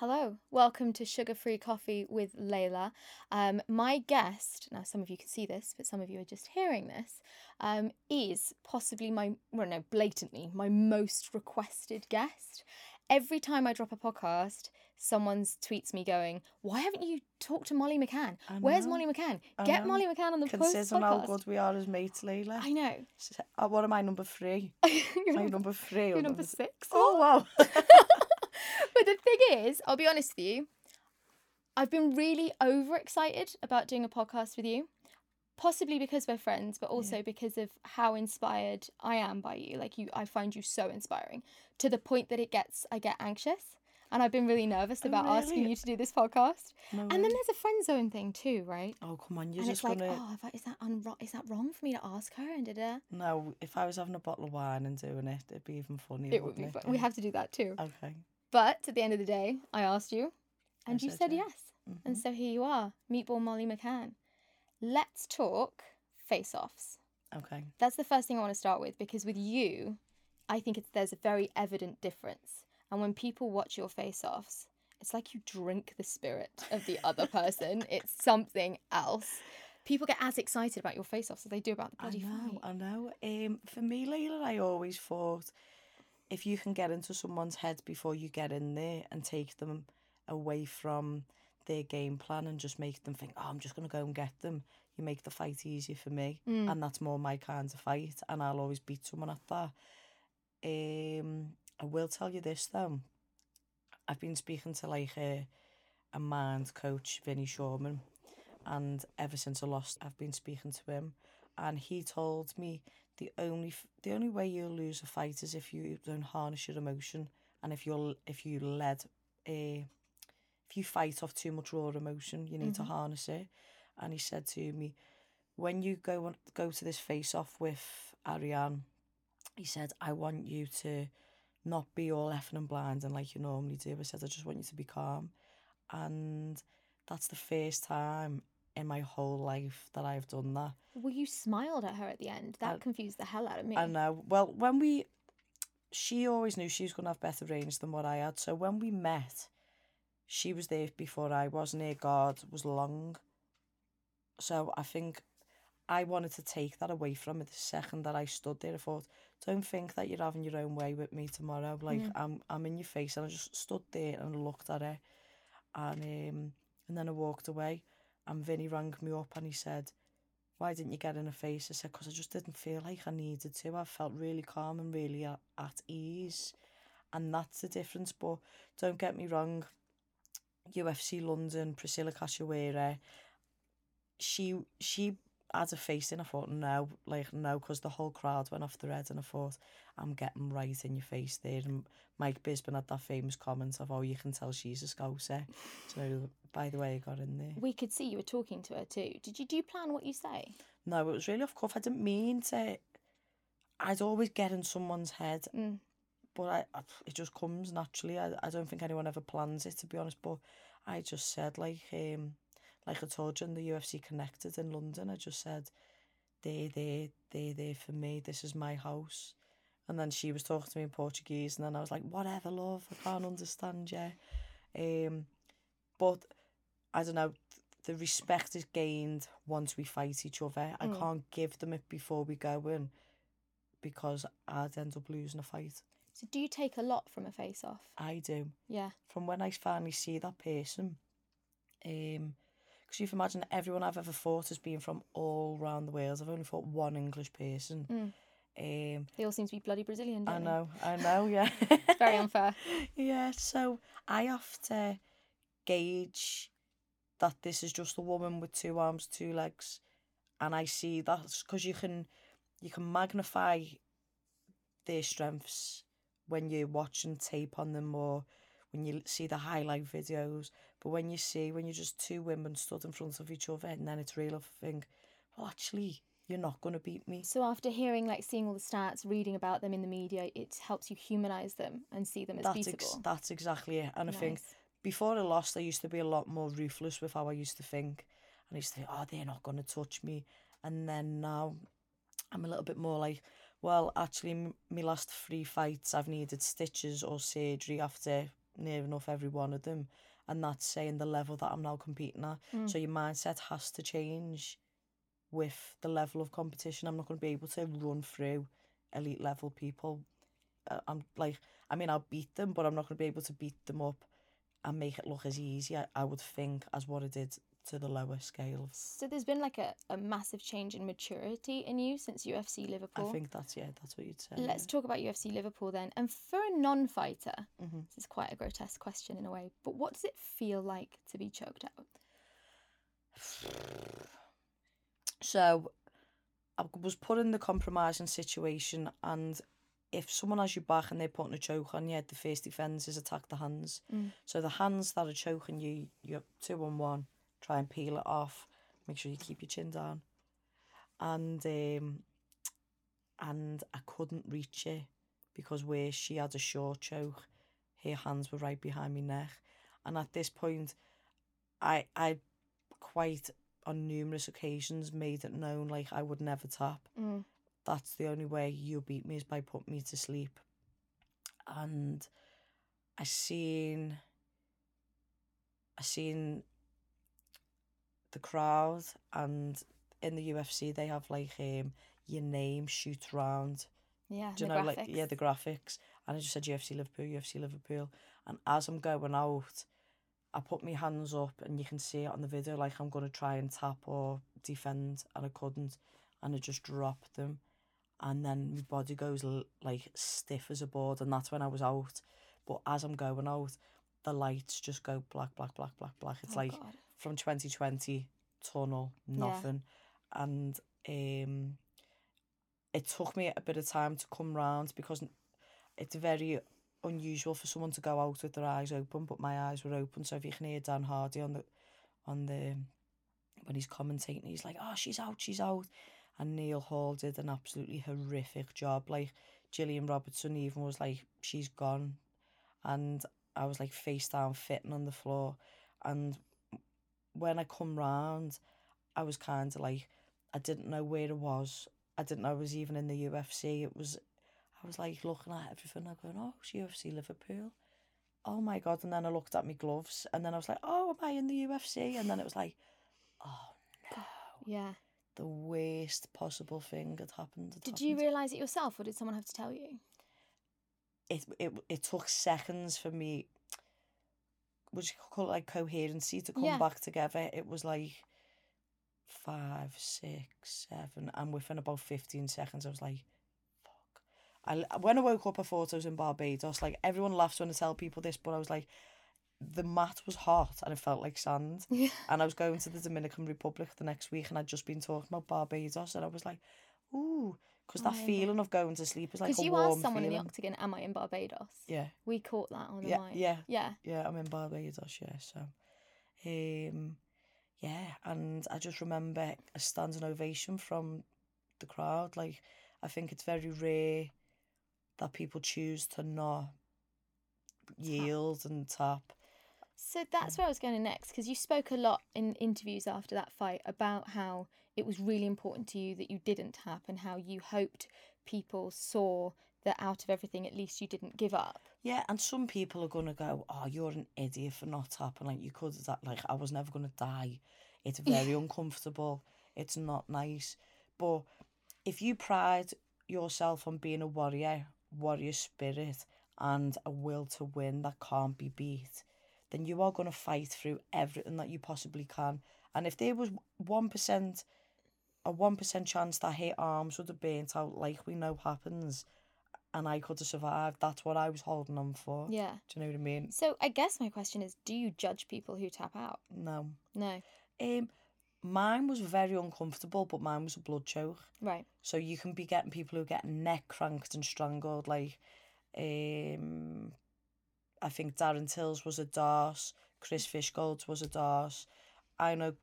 Hello, welcome to Sugar Free Coffee with Layla. My guest, now some of you can see this, but some of you are just hearing this, is possibly blatantly my most requested guest. Every time I drop a podcast, someone tweets me going, "Why haven't you talked to Molly McCann? Where's Molly McCann? Get Molly McCann on the podcast." Considering how good we are as mates, Layla. I know. What am I, number three? You're number three. You're number six. Oh, wow. But the thing is, I'll be honest with you, I've been really overexcited about doing a podcast with you. Possibly because we're friends, but also because of how inspired I am by you. I find you so inspiring to the point that I get anxious, and I've been really nervous about asking you to do this podcast. No and way. Then there's a friend zone thing too, right? Oh come on, is that wrong for me to ask her? And No, if I was having a bottle of wine and doing it, it'd be even funnier. It would be fun. We have to do that too. Okay. But at the end of the day, I asked you, and you said yes, mm-hmm. And so here you are, Meatball Molly McCann. Let's talk face-offs. Okay. That's the first thing I want to start with, because with you, I think there's a very evident difference. And when people watch your face-offs, it's like you drink the spirit of the other person. It's something else. People get as excited about your face-offs as they do about the bloody fight. I know. For me, Layla, I always thought if you can get into someone's head before you get in there and take them away from their game plan and just make them think, oh, I'm just going to go and get them, you make the fight easier for me. And that's more my kind of fight, and I'll always beat someone at that. I will tell you this though, I've been speaking to a mind coach, Vinny Shoreman, and ever since I lost, I've been speaking to him, and he told me the only way you'll lose a fight is if you don't harness your emotion, and if you fight off too much raw emotion, you need to harness it. And he said to me, when you go to this face-off with Ariane, he said, I want you to not be all effing and blinding like you normally do. I said, I just want you to be calm. And that's the first time in my whole life that I've done that. Well, you smiled at her at the end. That confused the hell out of me. I know. Well, she always knew she was going to have better range than what I had. So when we met, she was there before I was, and her guard was long. So I think I wanted to take that away from it. The second that I stood there, I thought, don't think that you're having your own way with me tomorrow. I'm in your face. And I just stood there and looked at her. And then I walked away. And Vinny rang me up and he said, why didn't you get in her face? I said, because I just didn't feel like I needed to. I felt really calm and really at ease. And that's the difference. But don't get me wrong, UFC London, Priscilla Cachoeira, she had a face in. I thought, no, because the whole crowd went off the red, and I thought, I'm getting right in your face there. And Mike Bisping had that famous comment of, oh, you can tell she's a Scouser. So, by the way, I got in there. We could see you were talking to her too. Do you plan what you say? No, it was really off cuff. I didn't mean to. I'd always get in someone's head. But it just comes naturally. I don't think anyone ever plans it, to be honest. But I just said, like I told you, in the UFC Connected in London, I just said, they're there for me. This is my house. And then she was talking to me in Portuguese, and then I was like, whatever, love, I can't understand you. But, I don't know, the respect is gained once we fight each other. I can't give them it before we go in, because I'd end up losing a fight. So do you take a lot from a face-off? I do. Yeah. From when I finally see that person, because you've imagined everyone I've ever fought has been from all around the world. I've only fought one English person. They all seem to be bloody Brazilian, don't they? I know, yeah. It's very unfair. Yeah, so I have to gauge that this is just a woman with two arms, two legs, and I see that, because you can magnify their strengths when you're watching tape on them, or when you see the highlight videos. But when you're just two women stood in front of each other, and then it's real, I think, well, actually, you're not going to beat me. So after seeing all the stats, reading about them in the media, it helps you humanise them and see them as beatable. That's exactly it. And nice. I think before I lost, I used to be a lot more ruthless with how I used to think. And I used to think, oh, they're not going to touch me. And then now I'm a little bit more like, well, actually, my last three fights, I've needed stitches or surgery after near enough every one of them, and that's saying the level that I'm now competing at. So your mindset has to change with the level of competition. I'm not going to be able to run through elite level people. I'll beat them, but I'm not going to be able to beat them up and make it look as easy, I would think, as what I did to the lower scale. So there's been like a massive change in maturity in you since UFC Liverpool. I think that's what you'd say. Let's talk about UFC Liverpool then. And for a non-fighter, this is quite a grotesque question in a way, but what does it feel like to be choked out? So I was put in the compromising situation, and if someone has your back and they're putting a choke on you, the first defence is attack the hands. So the hands that are choking you, you're 2-on-1. Try and peel it off. Make sure you keep your chin down. And I couldn't reach it because where she had a short choke, her hands were right behind my neck. And at this point, I quite on numerous occasions made it known like I would never tap. That's the only way you'll beat me is by putting me to sleep. And I seen the crowd, and in the UFC they have like your name shoot round. Yeah, do you know, graphics. Like, yeah, the graphics. And I just said UFC Liverpool. And as I'm going out, I put my hands up, and you can see it on the video, like I'm going to try and tap or defend, and I couldn't, and I just dropped them. And then my body goes like stiff as a board, and that's when I was out. But as I'm going out, the lights just go black, black, black, black, black. It's like God. From 2020 tunnel, nothing. Yeah. And it took me a bit of time to come round because it's very unusual for someone to go out with their eyes open, but my eyes were open. So if you can hear Dan Hardy on the when he's commentating, he's like, "Oh, she's out." And Neil Hall did an absolutely horrific job. Like Gillian Robertson even was like, "She's gone," and I was like face down fitting on the floor. And when I come round, I was kind of like, I didn't know where I was. I didn't know I was even in the UFC. I was like looking at everything. I'm going, oh, it's UFC Liverpool. Oh my God. And then I looked at my gloves, and then I was like, oh, am I in the UFC? And then it was like, oh no. Yeah. The worst possible thing had happened. Did you realise it yourself, or did someone have to tell you? It took seconds for me, which you call it like coherency, to come back together. It was like 5, 6, 7, and within about 15 seconds, I was like, fuck. When I woke up, I thought I was in Barbados. Like, everyone laughs when I tell people this, but I was like, the mat was hot and it felt like sand. Yeah. And I was going to the Dominican Republic the next week, and I'd just been talking about Barbados, and I was like, ooh, because that feeling of going to sleep is like a warm feeling. Because you asked someone in the octagon, am I in Barbados? Yeah. We caught that on the mic. Yeah. Yeah, I'm in Barbados, yeah. So, and I just remember a standing ovation from the crowd. Like, I think it's very rare that people choose to not yield and tap. So that's where I was going next, because you spoke a lot in interviews after that fight about how it was really important to you that you didn't tap, and how you hoped people saw that out of everything, at least you didn't give up. Yeah, and some people are going to go, oh, you're an idiot for not tapping. Like, you could have that. Like, I was never going to die. It's very uncomfortable. It's not nice. But if you pride yourself on being a warrior spirit, and a will to win that can't be beat, then you are going to fight through everything that you possibly can. And if there was 1%, a 1% chance that her arms would have burnt out, like we know happens, and I could have survived, that's what I was holding on for. Yeah. Do you know what I mean? So I guess my question is, do you judge people who tap out? No. Mine was very uncomfortable, but mine was a blood choke. Right. So you can be getting people who get neck cranked and strangled, like... I think Darren Till's was a DARS, Chris Fishgold's was a DARS. I know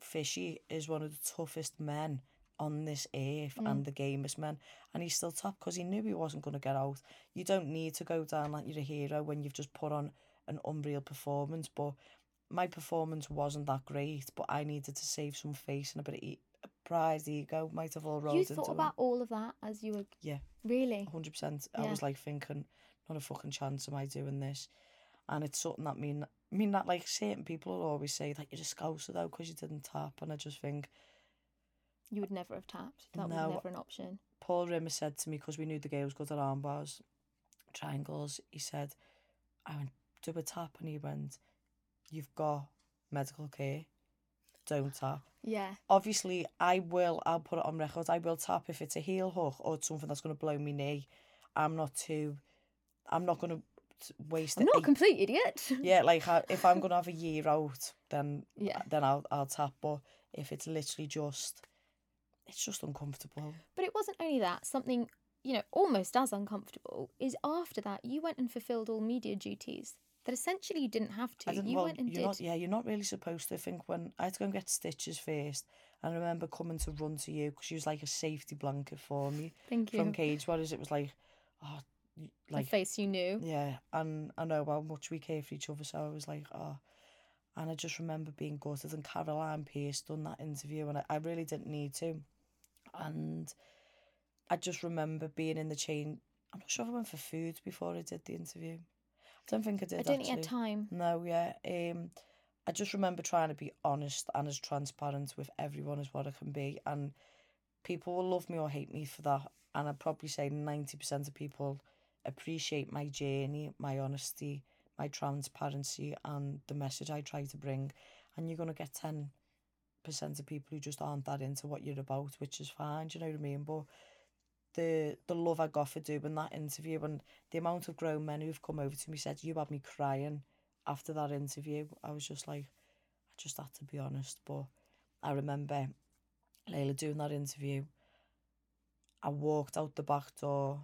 Fishy is one of the toughest men on this earth and the gamest men, and he still tapped because he knew he wasn't going to get out. You don't need to go down like you're a hero when you've just put on an unreal performance, but my performance wasn't that great, but I needed to save some face and a bit of pride, ego might have all rolled into it. You thought about all of that as you were... Yeah. Really? 100%. I was like thinking... Not a fucking chance am I doing this. And it's something that mean that, like, certain people will always say, like, you're just scouser though because you didn't tap. And I just think, you would never have tapped. That was never an option. Paul Rimmer said to me, because we knew the guy was good at arm bars, triangles, he said, I went, do a tap. And he went, you've got medical care. Don't tap. Yeah. Obviously, I'll put it on record, I will tap if it's a heel hook or something that's going to blow me knee. I'm not going to waste it. I'm not a complete idiot. Yeah, like, if I'm going to have a year out, then I'll tap. But if it's literally just, it's just uncomfortable. But it wasn't only that. Something, you know, almost as uncomfortable is after that, you went and fulfilled all media duties that essentially you didn't have to. You're not really supposed to. I think when I had to go and get stitches first, and I remember coming to run to you because she was like a safety blanket for me. Thank you. From Cage Warriors, it was like, oh, like the face you knew. Yeah, and I know how much we care for each other, so I was like, oh. And I just remember being gutted, and Caroline Pierce done that interview, and I really didn't need to. And I just remember being in the chain. I'm not sure if I went for food before I did the interview. I don't think I did. I didn't get time. No, yeah. I just remember trying to be honest and as transparent with everyone as what I can be, and people will love me or hate me for that. And I'd probably say 90% of people appreciate my journey, my honesty, my transparency, and the message I try to bring. And you're going to get 10% of people who just aren't that into what you're about, which is fine, do you know what I mean? But the love I got for doing that interview, and the amount of grown men who've come over to me said, you had me crying after that interview. I was just like, I just had to be honest. But I remember Layla doing that interview. I walked out the back door,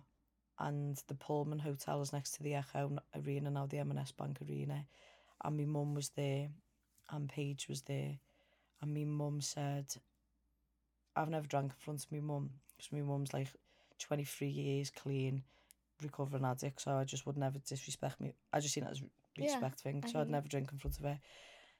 and the Pullman Hotel is next to the Echo Arena, now the M&S Bank Arena, and my mum was there, and Paige was there, and my mum said, I've never drank in front of my mum, because my mum's like 23 years clean, recovering addict, so I just would never disrespect me. I just seen it as a respect thing, so I'd never drink in front of her.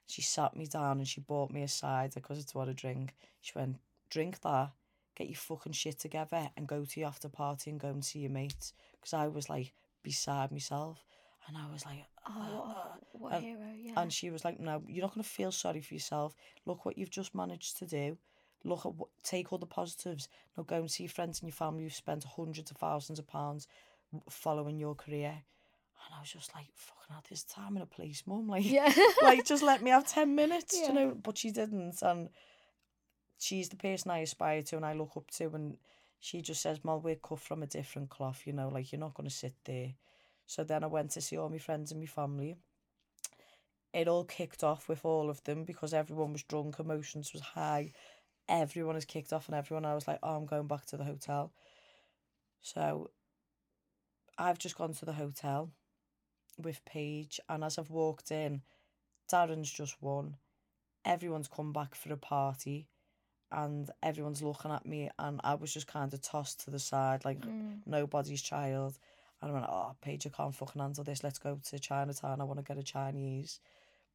She sat me down and she bought me a cider because it's what I drink. She went, drink that, get your fucking shit together and go to your after party and go and see your mates. Because I was like beside myself, and I was like, oh, what a hero, yeah. And she was like, no, you're not going to feel sorry for yourself. Look what you've just managed to do. Look at take all the positives. Now go and see your friends and your family who've spent hundreds of thousands of pounds following your career. And I was just like, fucking at this time in a place, mum. Like, yeah. Like, just let me have 10 minutes, yeah. You know? But she didn't. And she's the person I aspire to and I look up to, and she just says, Mel, we're cut from a different cloth, you know, like, you're not going to sit there. So then I went to see all my friends and my family. It all kicked off with all of them because everyone was drunk, emotions was high, everyone is kicked off and everyone. I was like, oh, I'm going back to the hotel. So I've just gone to the hotel with Paige, and as I've walked in, Darren's just won. Everyone's come back for a party. And everyone's looking at me, and I was just kind of tossed to the side, like nobody's child. And I went, oh, Paige, I can't fucking handle this. Let's go to Chinatown. I want to get a Chinese.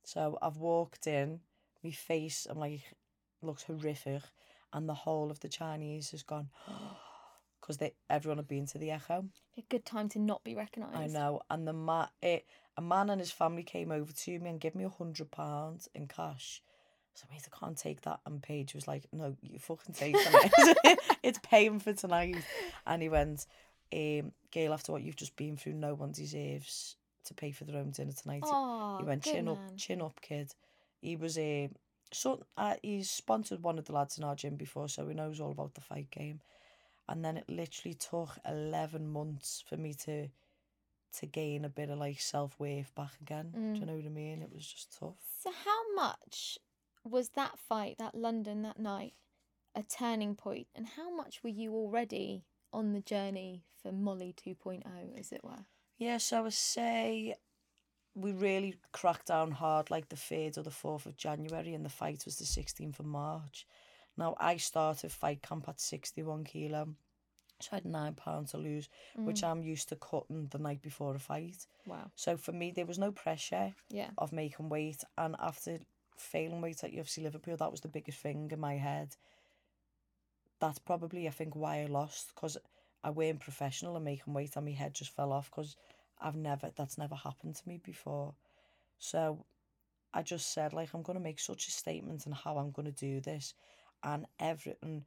So I've walked in. My face, I'm like, looks horrific. And the whole of the Chinese has gone, because everyone had been to the Echo. A good time to not be recognised. I know. And a man and his family came over to me and gave me £100 in cash. So mate, I can't take that. And Paige was like, no, you fucking take it. It's paying for tonight. And he went, Gail, after what you've just been through, no one deserves to pay for their own dinner tonight. Aww, he went, chin up, kid. He was he sponsored one of the lads in our gym before, so he knows all about the fight game. And then it literally took 11 months for me to gain a bit of like self-worth back again. Do you know what I mean? It was just tough. So how much was that fight, that London, that night, a turning point? And how much were you already on the journey for Molly 2.0, as it were? Yeah, so I would say we really cracked down hard like the 3rd or the 4th of January, and the fight was the 16th of March. Now, I started fight camp at 61 kilo, so I had 9 pounds to lose, which I'm used to cutting the night before a fight. Wow. So for me, there was no pressure of making weight. And after failing weight at UFC Liverpool, that was the biggest thing in my head. That's probably, I think, why I lost, because I weren't professional and making weight and my head just fell off because That's never happened to me before. So I just said, like, I'm going to make such a statement on how I'm going to do this, and everything.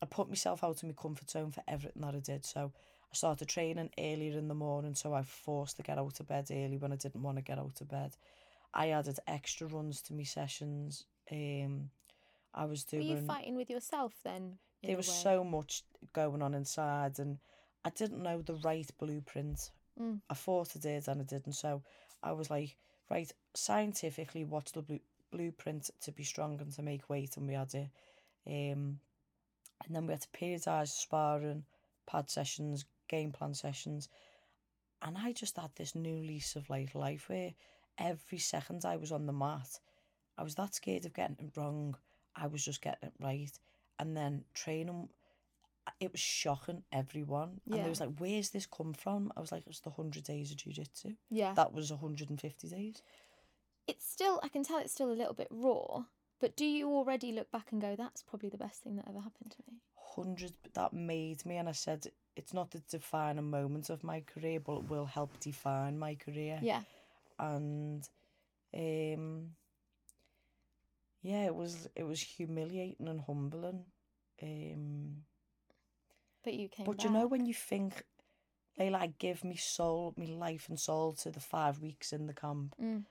I put myself out of my comfort zone for everything that I did. So I started training earlier in the morning, so I was forced to get out of bed early when I didn't want to get out of bed. I added extra runs to my sessions. I was doing... Were you fighting with yourself then? There was so much going on inside, and I didn't know the right blueprint. I thought I did, and I didn't. So I was like, right, scientifically, what's the blueprint to be strong and to make weight? And we had it. And then we had to periodise sparring, pad sessions, game plan sessions. And I just had this new lease of life where every second I was on the mat, I was that scared of getting it wrong. I was just getting it right. And then training, it was shocking everyone. Yeah. And they was like, where's this come from? I was like, it's the 100 days of jiu-jitsu. Yeah. That was 150 days. It's still, I can tell it's still a little bit raw, but do you already look back and go, that's probably the best thing that ever happened to me? 100, that made me, and I said, it's not the defining moment of my career, but it will help define my career. Yeah. And, yeah, it was humiliating and humbling. But you came back. You know when you think, they like give me soul, me life and soul to the 5 weeks in the camp, and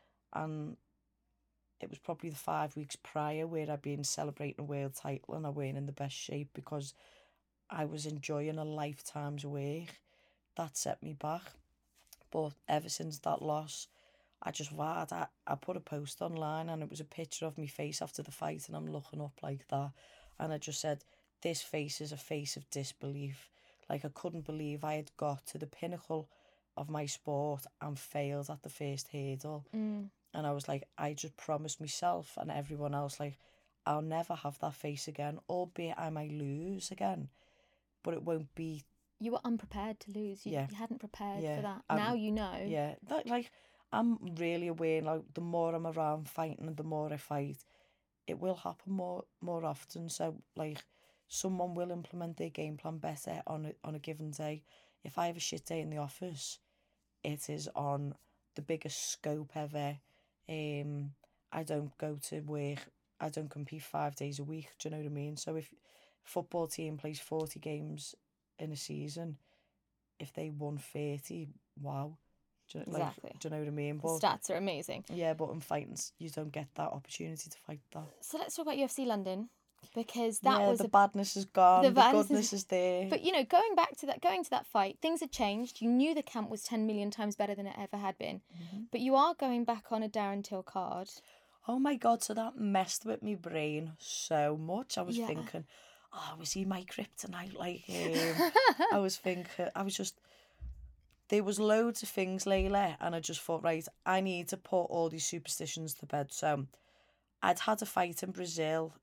it was probably the 5 weeks prior where I'd been celebrating a world title and I weren't in the best shape because I was enjoying a lifetime's work. That set me back. But ever since that loss, I just vowed. I put a post online and it was a picture of me face after the fight, and I'm looking up like that, and I just said, this face is a face of disbelief. Like, I couldn't believe I had got to the pinnacle of my sport and failed at the first hurdle. And I was like, I just promised myself and everyone else, like, I'll never have that face again, albeit I might lose again, but it won't be... You were unprepared to lose. You hadn't prepared for that. Now you know. Yeah, I'm really aware, like, the more I'm around fighting and the more I fight, it will happen more often. So, like, someone will implement their game plan better on a given day. If I have a shit day in the office, it is on the biggest scope ever. I don't go to work. I don't compete 5 days a week. Do you know what I mean? So if football team plays 40 games in a season, if they won 30, wow. Exactly. Do you know what I mean? But, the stats are amazing. Yeah, but in fighting, you don't get that opportunity to fight that. So let's talk about UFC London, because that was... the badness is gone, the goodness is there. But, you know, going to that fight, things had changed. You knew the camp was 10 million times better than it ever had been. Mm-hmm. But you are going back on a Darren Till card. Oh, my God, so that messed with my brain so much. I was thinking, was he my kryptonite? Like, I was thinking, I was just... There was loads of things, Layla, and I just thought, right, I need to put all these superstitions to bed. So I'd had a fight in Brazil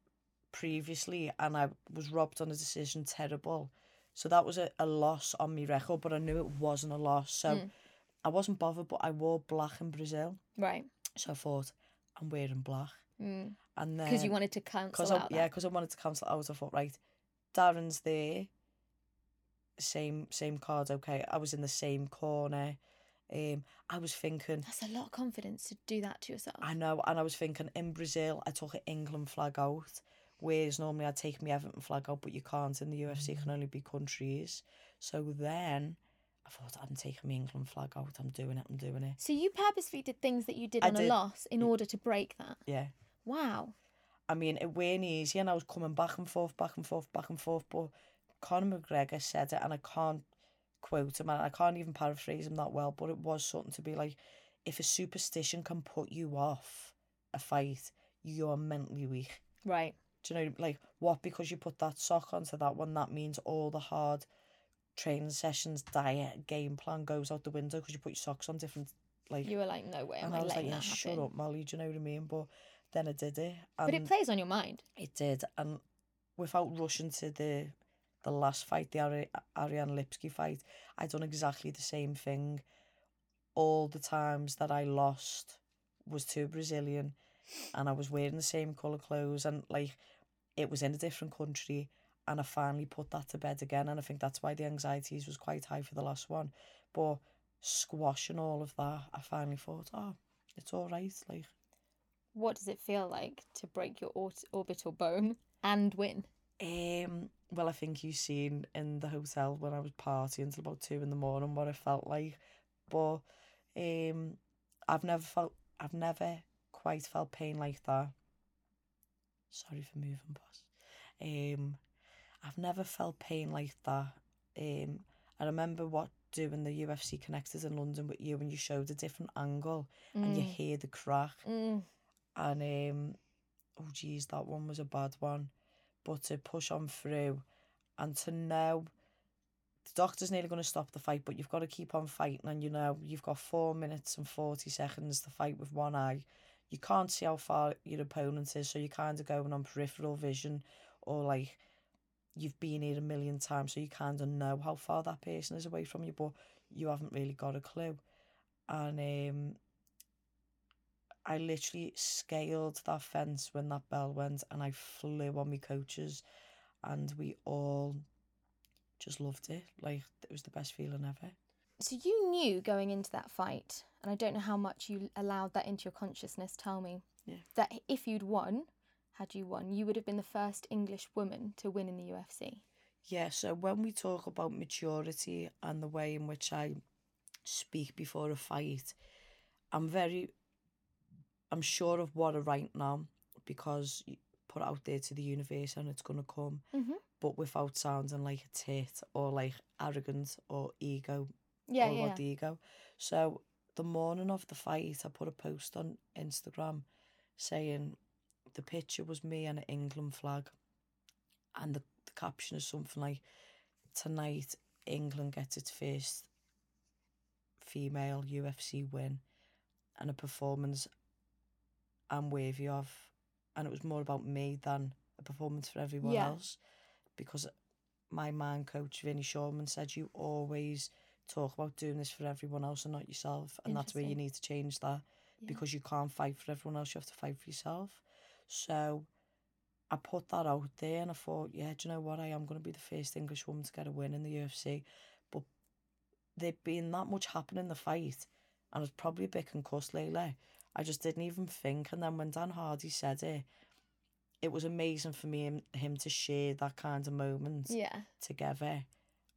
previously, and I was robbed on a decision, terrible. So that was a loss on my record, but I knew it wasn't a loss. So I wasn't bothered, but I wore black in Brazil. Right. So I thought, I'm wearing black. And then, because you wanted to cancel out. Yeah, because I wanted to cancel out. I thought, right, Darren's there. Same card, okay. I was in the same corner. I was thinking... That's a lot of confidence to do that to yourself. I know, and I was thinking, in Brazil, I took an England flag out, whereas normally I'd take my Everton flag out, but you can't. In the UFC, it can only be countries. So then I thought, I'm taking my England flag out. I'm doing it. So you purposefully did things that you did on a loss in order to break that? Yeah. Wow. I mean, it weren't easy, and I was coming back and forth, but... Conor McGregor said it, and I can't quote him, and I can't even paraphrase him that well, but it was something to be like, if a superstition can put you off a fight, you're mentally weak. Right. Do you know, like, what, because you put that sock onto that one, that means all the hard training sessions, diet, game plan goes out the window because you put your socks on different, like... You were like, no way, and I was like, yeah, shut up, Molly, do you know what I mean? But then I did it. And but it plays on your mind. It did, and without rushing to the last fight, the Ariane Lipski fight, I done exactly the same thing. All the times that I lost was to a Brazilian, and I was wearing the same colour clothes, and like it was in a different country, and I finally put that to bed again, and I think that's why the anxieties was quite high for the last one. But squash and all of that, I finally thought, oh, it's all right. Like, what does it feel like to break your orbital bone and win? Well, I think you've seen in the hotel when I was partying until about 2 a.m. what it felt like. But I've never quite felt pain like that. Sorry for moving, boss. I've never felt pain like that. I remember doing the UFC Connectors in London with you, and you showed a different angle and you hear the crack. And oh geez, that one was a bad one. But to push on through and to know the doctor's nearly going to stop the fight, but you've got to keep on fighting, and you know you've got 4 minutes and 40 seconds to fight with one eye. You can't see how far your opponent is, so you're kind of going on peripheral vision, or like you've been here a million times, so you kind of know how far that person is away from you, but you haven't really got a clue. And I literally scaled that fence when that bell went, and I flew on my coaches, and we all just loved it. Like, it was the best feeling ever. So you knew going into that fight, and I don't know how much you allowed that into your consciousness, tell me, that if you'd won, had you won, you would have been the first English woman to win in the UFC. Yeah, so when we talk about maturity and the way in which I speak before a fight, I'm sure of what I write now, because you put it out there to the universe and it's going to come, but without sounding like a tit or like arrogant or ego. About the ego. So the morning of the fight, I put a post on Instagram saying the picture was me and an England flag, and the caption is something like, tonight England gets its first female UFC win, and a performance I'm worthy of. And it was more about me than a performance for everyone else, because my man coach Vinny Shoreman said, you always talk about doing this for everyone else and not yourself, and that's where you need to change that, because you can't fight for everyone else, you have to fight for yourself. So I put that out there, and I thought, yeah, do you know what, I am going to be the first English woman to get a win in the UFC. But there'd been that much happening in the fight, and I was probably a bit concussed lately. I just didn't even think. And then when Dan Hardy said it, it was amazing for me and him to share that kind of moment together.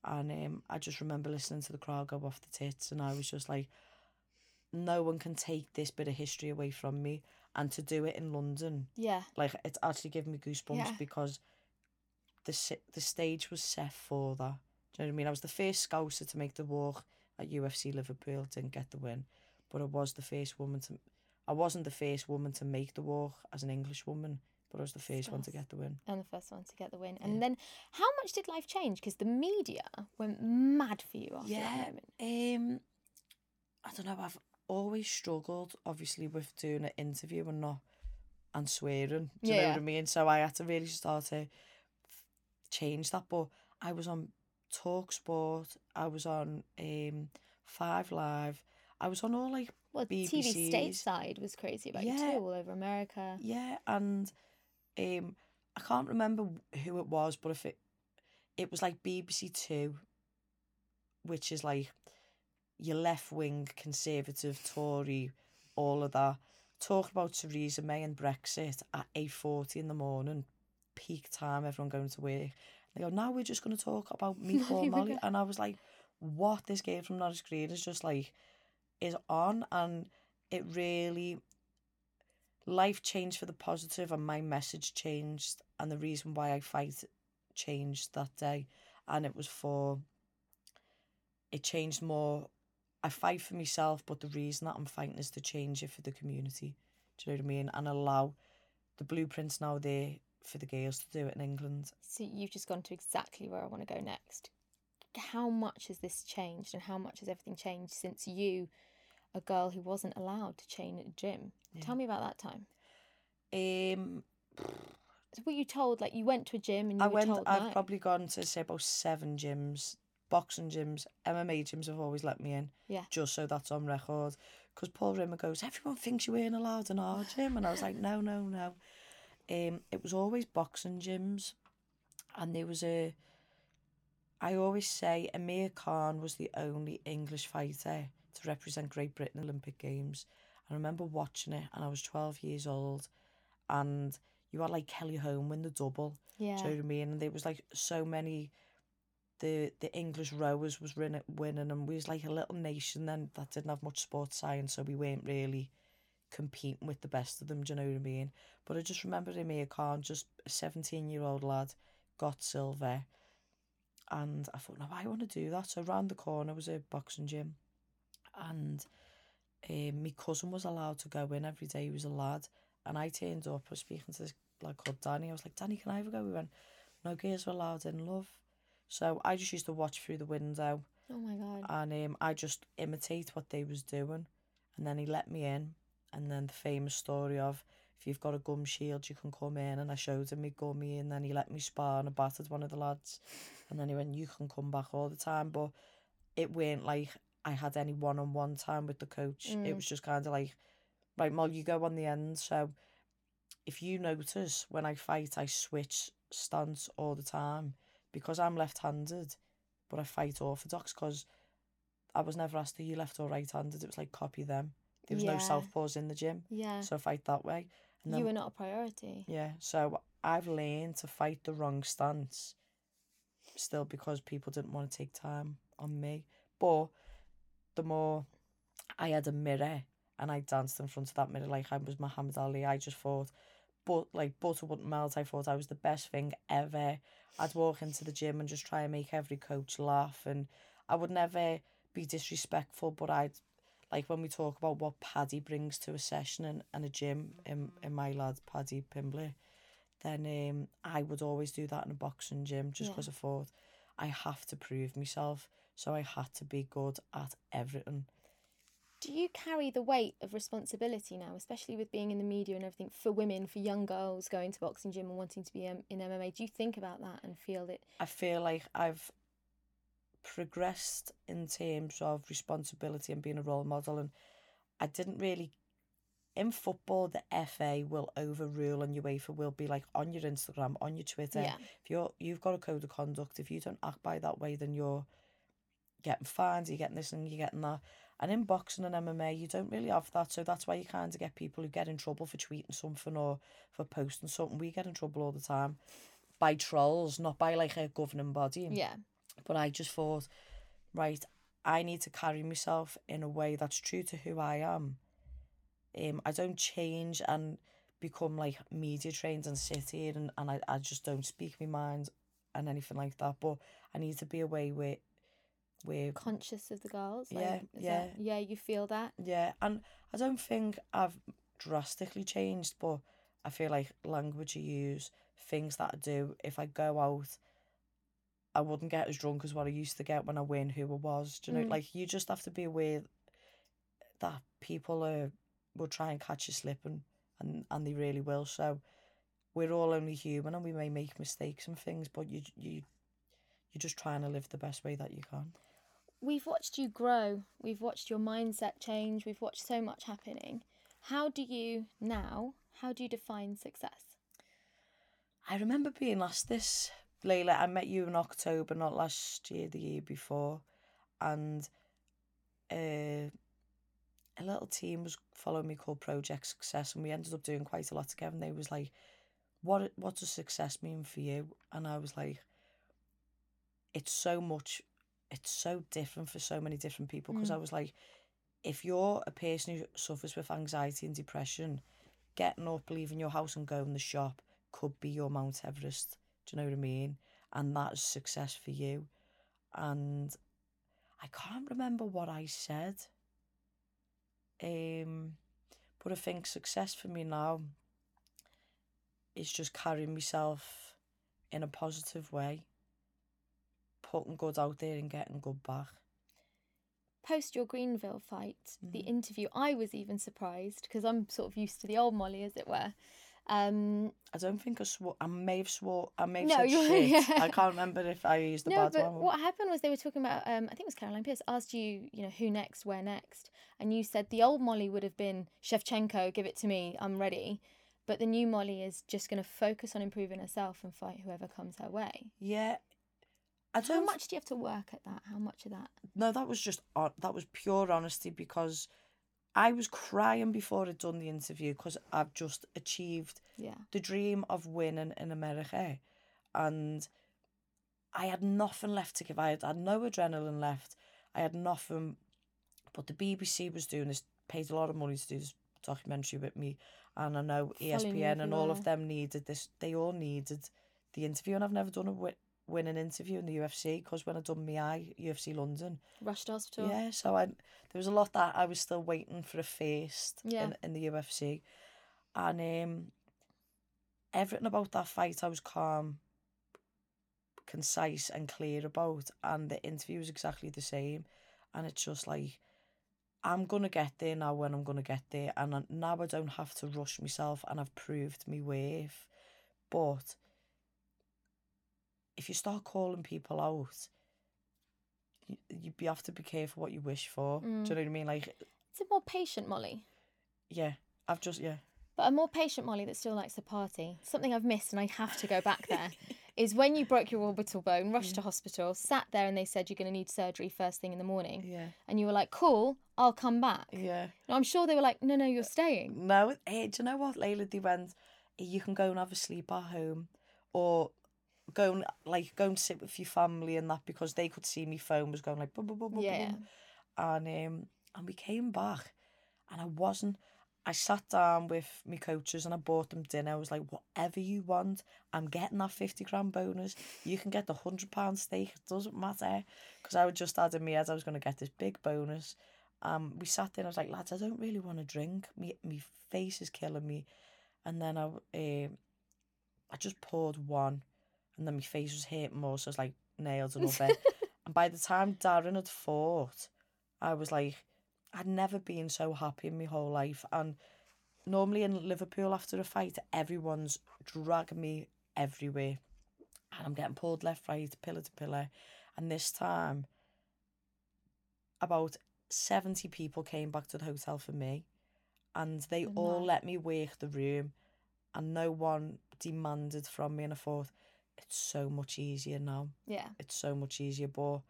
And I just remember listening to the crowd go off the tits, and I was just like, no one can take this bit of history away from me. And to do it in London, like, it's actually giving me goosebumps, because the stage was set for that. Do you know what I mean? I was the first Scouser to make the walk at UFC Liverpool, didn't get the win, but I was the first woman to... I wasn't the first woman to make the walk as an English woman, but I was the first one to get the win. And the first one to get the win. And then how much did life change? Because the media went mad for you after that moment. I don't know, I've always struggled, obviously, with doing an interview and swearing. Do you know what I mean? So I had to really start to change that. But I was on Talk Sport, I was on Five Live, I was on all like BBC's. The TV stateside was crazy about you too, all over America. Yeah, and I can't remember who it was, but if it was like BBC Two, which is like your left-wing, conservative, Tory, all of that, talk about Theresa May and Brexit at 8:40 in the morning, peak time, everyone going to work. They go, now we're just going to talk about me, Paul, Molly. And I was like, what this game from Norris Green is just like, is on. And it really, life changed for the positive, and my message changed, and the reason why I fight changed that day. And it changed more. I fight for myself, but the reason that I'm fighting is to change it for the community. Do you know what I mean? And allow the blueprints now there for the girls to do it in England. So you've just gone to exactly where I want to go next. How much has this changed, and how much has everything changed since you, a girl who wasn't allowed to train at a gym? Yeah. Tell me about that time. So were you told, like, you went to a gym and I've probably gone to, say, about 7 gyms, boxing gyms, MMA gyms have always let me in. Yeah. Just so that's on record. Because Paul Rimmer goes, everyone thinks you weren't allowed in our gym. And I was like, no. It was always boxing gyms. And there was I always say Amir Khan was the only English fighter to represent Great Britain Olympic Games. I remember watching it, and I was 12 years old, and you had like Kelly Holm win the double. Yeah. Do you know what I mean? And there was like so many, the English rowers was winning, and we was like a little nation then that didn't have much sports science, so we weren't really competing with the best of them. Do you know what I mean? But I just remember Amir Khan, just a 17-year-old lad, got silver, and I thought, no, I want to do that. So round the corner was a boxing gym, and my cousin was allowed to go in every day. He was a lad. And I turned up, I was speaking to this lad called Danny. I was like, Danny, can I ever go? We went, no, girls were allowed in, love. So I just used to watch through the window. Oh, my God. And I just imitate what they was doing. And then he let me in. And then the famous story of, if you've got a gum shield, you can come in. And I showed him my gummy. And then he let me spar, and I battered one of the lads. And then he went, you can come back all the time. But it weren't like I had any one-on-one time with the coach. Mm. It was just kind of like, right, Molly, you go on the end. So if you notice, when I fight, I switch stance all the time because I'm left-handed, but I fight orthodox because I was never asked, are you left or right-handed? It was like, copy them. There was no southpaws in the gym. Yeah. So I fight that way. And then, you were not a priority. Yeah. So I've learned to fight the wrong stance still because people didn't want to take time on me. But the more I had a mirror, and I danced in front of that mirror like I was Muhammad Ali. I just thought, but like butter wouldn't melt. I thought I was the best thing ever. I'd walk into the gym and just try and make every coach laugh. And I would never be disrespectful, but I'd, like when we talk about what Paddy brings to a session and a gym, in my lad, Paddy Pimblett, then I would always do that in a boxing gym just because I thought, I have to prove myself. So I had to be good at everything. Do you carry the weight of responsibility now, especially with being in the media and everything, for women, for young girls going to boxing gym and wanting to be in MMA? Do you think about that and feel it? I feel like I've progressed in terms of responsibility and being a role model. And I didn't really... In football, the FA will overrule and UEFA will be like, on your Instagram, on your Twitter. Yeah. If you've got a code of conduct, if you don't act by that way, then you're getting fined, you're getting this and you're getting that. And in boxing and MMA, you don't really have that. So that's why you kind of get people who get in trouble for tweeting something or for posting something. We get in trouble all the time by trolls, not by like a governing body. Yeah. But I just thought, right, I need to carry myself in a way that's true to who I am. I don't change and become like media trained and sit here and I just don't speak my mind and anything like that. But I need to be a way where we're conscious of the girls. Yeah, you feel that. Yeah, and I don't think I've drastically changed, but I feel like language I use, things that I do. If I go out, I wouldn't get as drunk as what I used to get when I win who I was. Do you know? Like, you just have to be aware that people will try and catch you slipping, and they really will. So we're all only human, and we may make mistakes and things, but you're just trying to live the best way that you can. We've watched you grow. We've watched your mindset change. We've watched so much happening. How do you define success? I remember being asked this, Layla. I met you in October, not last year, the year before. And a little team was following me called Project Success, and we ended up doing quite a lot together. And they was like, what does success mean for you? And I was like, it's so much, it's so different for so many different people. Because I was like, if you're a person who suffers with anxiety and depression, getting up, leaving your house and going to the shop could be your Mount Everest. Do you know what I mean? And that is success for you. And I can't remember what I said. But I think success for me now is just carrying myself in a positive way, putting good out there and getting good back. Post your Greenville fight, the interview, I was even surprised because I'm sort of used to the old Molly, as it were. I don't think I swore. I may have swore. I may have said shit. Yeah. I can't remember if I used the bad one. What happened was they were talking about, I think it was Caroline Pierce, asked you, you know, who next, where next? And you said the old Molly would have been Shevchenko, give it to me, I'm ready. But the new Molly is just going to focus on improving herself and fight whoever comes her way. Yeah. How much do you have to work at that? How much of that? No, that was just, that was pure honesty, because I was crying before I'd done the interview because I've just achieved the dream of winning in America. And I had nothing left to give. I had no adrenaline left. I had nothing. But the BBC was doing this, paid a lot of money to do this documentary with me. And I know ESPN and all of them needed this. They all needed the interview. And I've never done a win an interview in the UFC, because when I done my eye, UFC London. Rushed hospital. Yeah, so there was a lot that I was still waiting for a first in the UFC. And everything about that fight I was calm, concise and clear about, and the interview was exactly the same. And it's just like, I'm going to get there now when I'm going to get there, and now I don't have to rush myself, and I've proved my worth. But if you start calling people out, you have to be careful what you wish for. Do you know what I mean? Like, it's a more patient Molly. Yeah, I've just, But a more patient Molly that still likes to party. Something I've missed, and I have to go back there, is when you broke your orbital bone, rushed to hospital, sat there and they said you're going to need surgery first thing in the morning. Yeah. And you were like, cool, I'll come back. Yeah. And I'm sure they were like, no, you're staying. No, hey, do you know what, Layla, they went, you can go and have a sleep at home, or go and sit with your family and that, because they could see me phone was going like boom, boom, boom, boom, boom. And we came back, and I sat down with my coaches and I bought them dinner. I was like, whatever you want, I'm getting that 50 grand bonus. You can get the £100 steak, it doesn't matter, because I would just had in my head I was going to get this big bonus. We sat there and I was like, lads, I don't really want to drink, my face is killing me. And then I just poured one. And then my face was hurting more, so I was like, nailed another. And by the time Darren had fought, I was like, I'd never been so happy in my whole life. And normally in Liverpool after a fight, everyone's dragging me everywhere. And I'm getting pulled left, right, pillar to pillar. And this time, about 70 people came back to the hotel for me. And they all let me work the room. And no one demanded from me. And I thought, it's so much easier now. Yeah. It's so much easier, but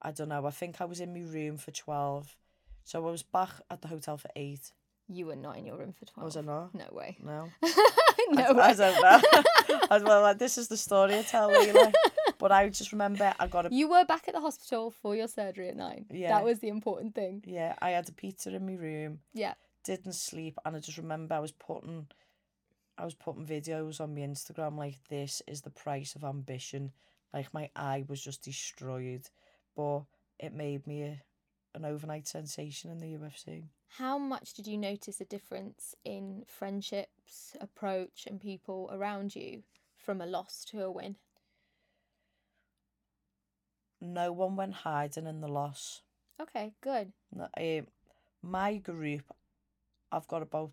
I don't know. I think I was in my room for 12. So I was back at the hotel for 8. You were not in your room for 12. Was I not? No way. No. No way. I don't know. I was like, this is the story I tell Leila. But I just remember I got a... You were back at the hospital for your surgery at 9. Yeah. That was the important thing. Yeah. I had a pizza in my room. Yeah. Didn't sleep. And I just remember I was putting videos on my Instagram like, this is the price of ambition. Like, my eye was just destroyed, but it made me an overnight sensation in the UFC. How much did you notice a difference in friendships, approach and people around you from a loss to a win? No one went hiding in the loss. Okay, good. My group, I've got about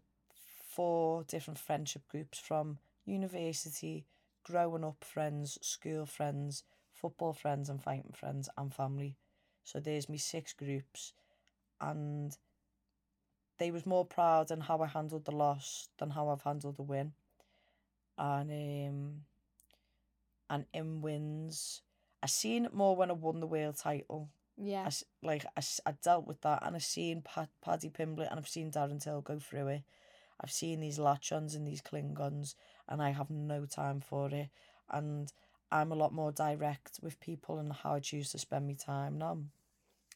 4 different friendship groups, from university, growing up friends, school friends, football friends and fighting friends and family. So there's me 6 groups, and they was more proud in how I handled the loss than how I've handled the win. And in wins, I seen it more when I won the world title. Yeah. I dealt with that, and I seen Paddy Pimblett and I've seen Darren Till go through it. I've seen these latch-ons and these cling-ons, and I have no time for it. And I'm a lot more direct with people and how I choose to spend my time now.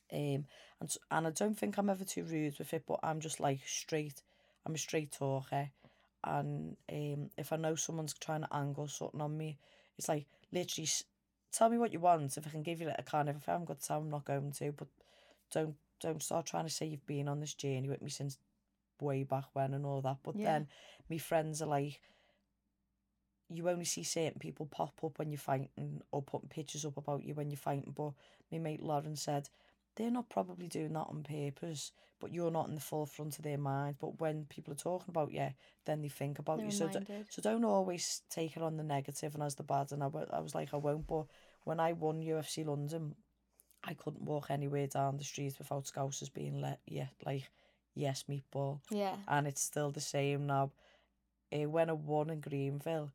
And I don't think I'm ever too rude with it, but I'm just like straight. I'm a straight talker. And if I know someone's trying to angle something on me, it's like, literally, tell me what you want. If I can give you it, I can. If I haven't got time, I'm not going to. But don't start trying to say you've been on this journey with me since way back when and all that. But then my friends are like, you only see certain people pop up when you're fighting, or putting pictures up about you when you're fighting. But my mate Lauren said, they're not probably doing that on purpose, but you're not in the forefront of their mind. But when people are talking about you, then they think about you. So don't always take it on the negative and as the bad. And I was like, I won't. But when I won UFC London, I couldn't walk anywhere down the street without Scousers being yes, meatball. Yeah. And it's still the same now. When I won in Greenville,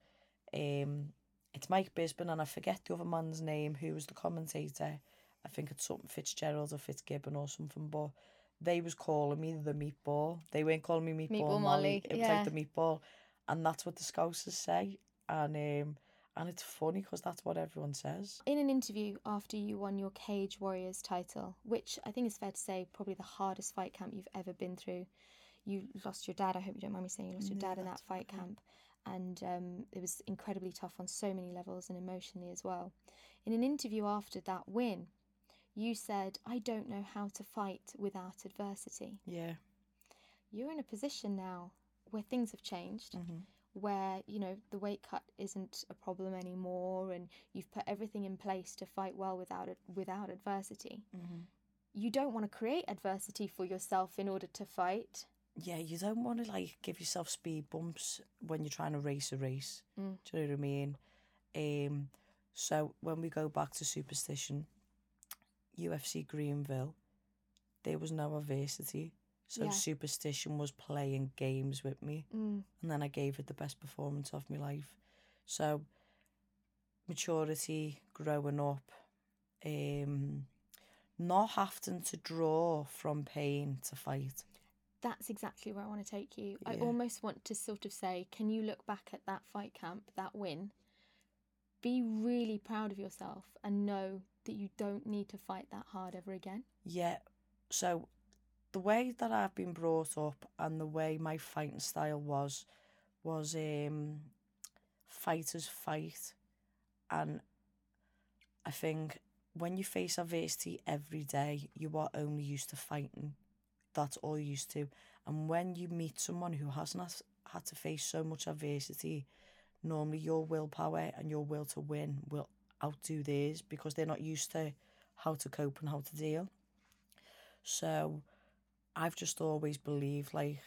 it's Mike Bisping and I forget the other man's name who was the commentator. I think it's something Fitzgerald or Fitzgibbon or something, but they was calling me the Meatball. They weren't calling me Meatball Molly. It was like the Meatball. And that's what the Scousers say. And it's funny because that's what everyone says. In an interview after you won your Cage Warriors title, which I think is fair to say probably the hardest fight camp you've ever been through, you lost your dad. I hope you don't mind me saying you lost your dad in that fight camp. And it was incredibly tough on so many levels and emotionally as well. In an interview after that win, you said, I don't know how to fight without adversity. Yeah. You're in a position now where things have changed, where, you know, the weight cut isn't a problem anymore and you've put everything in place to fight well without adversity. You don't want to create adversity for yourself in order to fight. Yeah, you don't want to, like, give yourself speed bumps when you're trying to race a race. Do you know what I mean? So when we go back to superstition, UFC Greenville, there was no adversity. So superstition was playing games with me. And then I gave it the best performance of my life. So maturity, growing up, not having to draw from pain to fight. That's exactly where I want to take you. Yeah. I almost want to sort of say, can you look back at that fight camp, that win, be really proud of yourself and know that you don't need to fight that hard ever again? Yeah. So the way that I've been brought up and the way my fighting style was fighters fight. And I think when you face adversity every day, you are only used to fighting. That's all you're used to. And when you meet someone who hasn't had to face so much adversity, normally your willpower and your will to win will outdo theirs because they're not used to how to cope and how to deal. So I've just always believed, like,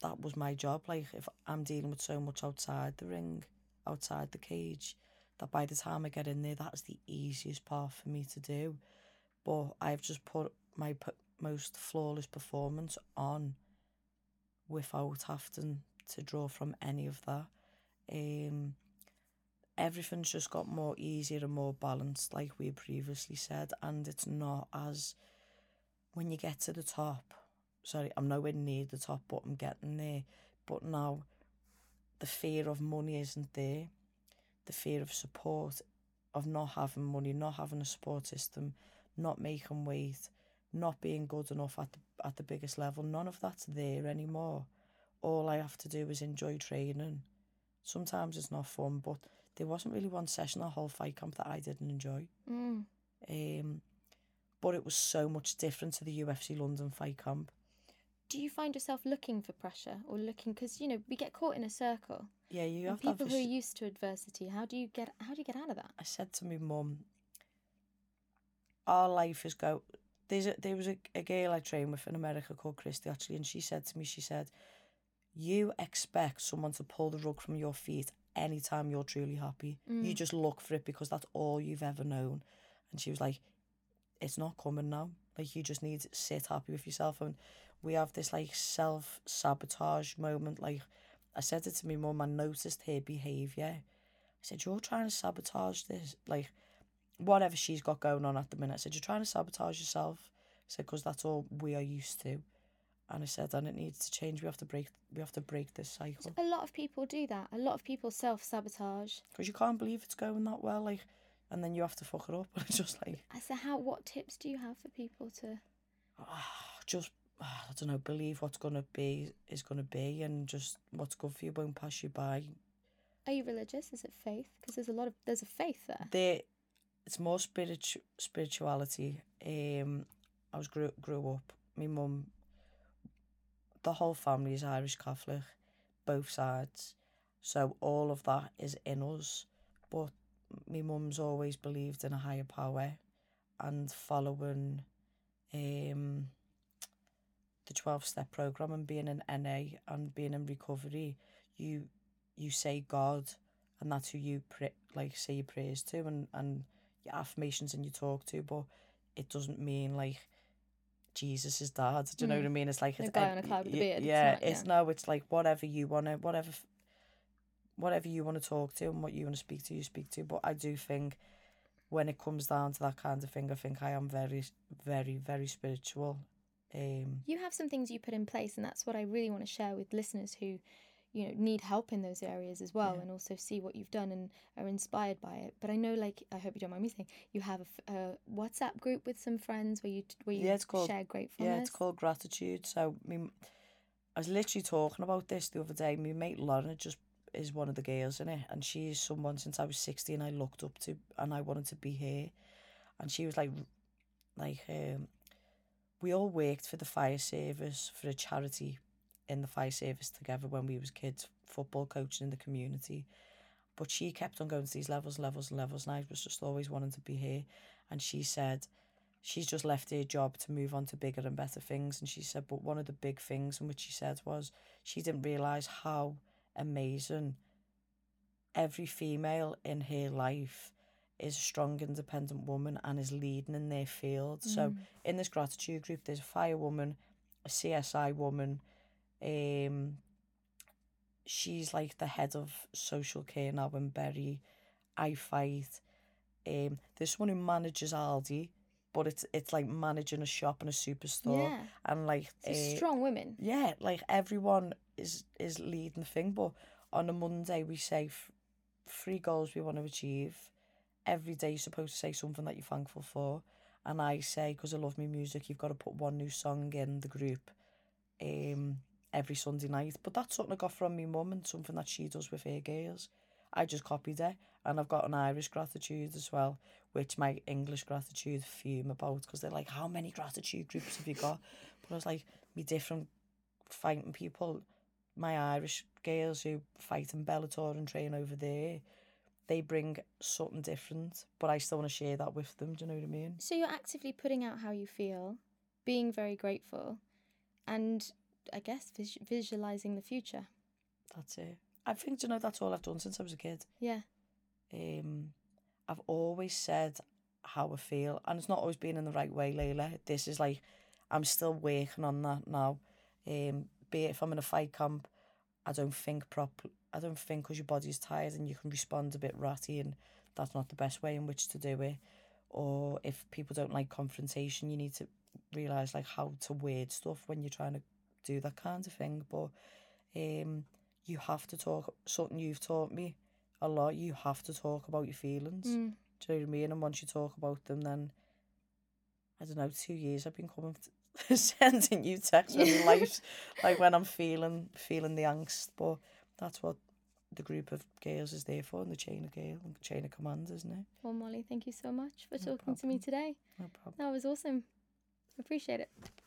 that was my job. Like, if I'm dealing with so much outside the ring, outside the cage, that by the time I get in there, that's the easiest part for me to do. But I've just put my most flawless performance on without having to draw from any of that. Everything's just got more easier and more balanced, like we previously said, and it's not as... When you get to the top, sorry, I'm nowhere near the top, but I'm getting there. But now the fear of money isn't there. The fear of support, of not having money, not having a support system, not making weight, not being good enough at the biggest level. None of that's there anymore. All I have to do is enjoy training. Sometimes it's not fun, but there wasn't really one session, the whole fight camp, that I didn't enjoy. But it was so much different to the UFC London fight camp. Do you find yourself looking for pressure or looking, because, you know, we get caught in a circle. Yeah, you have people who are used to adversity. How do you get out of that? I said to my mum, our life is go. There was a girl I trained with in America called Christy, actually, and she said to me, you expect someone to pull the rug from your feet anytime you're truly happy. You just look for it because that's all you've ever known. And she was like, it's not coming now. Like, you just need to sit happy with yourself. And we have this, like, self-sabotage moment. Like, I said it to my mum, I noticed her behaviour. I said, you're trying to sabotage this. Like, whatever she's got going on at the minute. I said, you're trying to sabotage yourself. I said, because that's all we are used to. And I said, and it needs to change. We have to break this cycle. A lot of people do that. A lot of people self-sabotage. Because you can't believe it's going that well. Like... And then you have to fuck it up. And it's just like... So what tips do you have for people to... I don't know, believe what's going to be is going to be, and just what's good for you won't pass you by. Are you religious? Is it faith? Because there's a faith there. It's more spirituality. I was grew up. My mum, the whole family is Irish Catholic, both sides. So all of that is in us. But my mum's always believed in a higher power and following the 12-step programme and being in NA and being in recovery. You say God, and that's who you say your prayers to and your affirmations and you talk to, but it doesn't mean, like, Jesus is dad. Do you know what I mean? It's like... The guy on a cloud with a beard. Yeah, it's whatever you want to... Whatever whatever you want to talk to and what you want to speak to, you speak to. But I do think when it comes down to that kind of thing, I think I am very, very, very spiritual. You have some things you put in place, and that's what I really want to share with listeners who, you know, need help in those areas as well, yeah. And also see what you've done and are inspired by it. But I know, like, I hope you don't mind me saying, you have a WhatsApp group with some friends where you yeah, it's called, share gratefulness. Yeah, it's called Gratitude. So I was literally talking about this the other day. My mate Lauren just is one of the girls in it, and she is someone since I was 16 I looked up to, and I wanted to be her. And she was like we all worked for the fire service, for a charity in the fire service together when we was kids, football coaching in the community. But she kept on going to these levels, and I was just always wanting to be here. And she said she's just left her job to move on to bigger and better things. And she said, but one of the big things in which she said was she didn't realise how amazing every female in her life is, a strong, independent woman, and is leading in their field. Mm. So in this gratitude group, there's a fire woman, a CSI woman. She's like the head of social care now in Bury. I fight. There's someone who manages Aldi, but it's like managing a shop and a superstore. Yeah. And like strong women. Yeah, like everyone is leading the thing. But on a Monday we say three goals we want to achieve. Every day you're supposed to say something that you're thankful for. And I say, because I love my music, you've got to put one new song in the group every Sunday night. But that's something I got from my mum, and something that she does with her girls. I just copied her. And I've got an Irish gratitude as well, which my English gratitude fume about, because they're like, how many gratitude groups have you got? But I was like, me different fighting people, my Irish girls who fight in Bellator and train over there, they bring something different, but I still want to share that with them. Do you know what I mean? So you're actively putting out how you feel, being very grateful, and I guess visualising the future. That's it. I think, do you know, that's all I've done since I was a kid. Yeah. I've always said how I feel, and it's not always been in the right way, Layla. This is like, I'm still working on that now. Be it if I'm in a fight camp, I don't think properly. I don't think, because your body's tired and you can respond a bit ratty, and that's not the best way in which to do it. Or if people don't like confrontation, you need to realise like how to word stuff when you're trying to do that kind of thing. But you have to talk, something you've taught me a lot, you have to talk about your feelings. Mm. Do you know what I mean? And once you talk about them, then, I don't know, 2 years I've been coming sending you texts on your life, like when I'm feeling the angst. But that's what the group of girls is there for, and the chain of girl and chain of command, isn't it? Well, Molly, thank you so much for talking to me today. No problem. That was awesome. Appreciate it.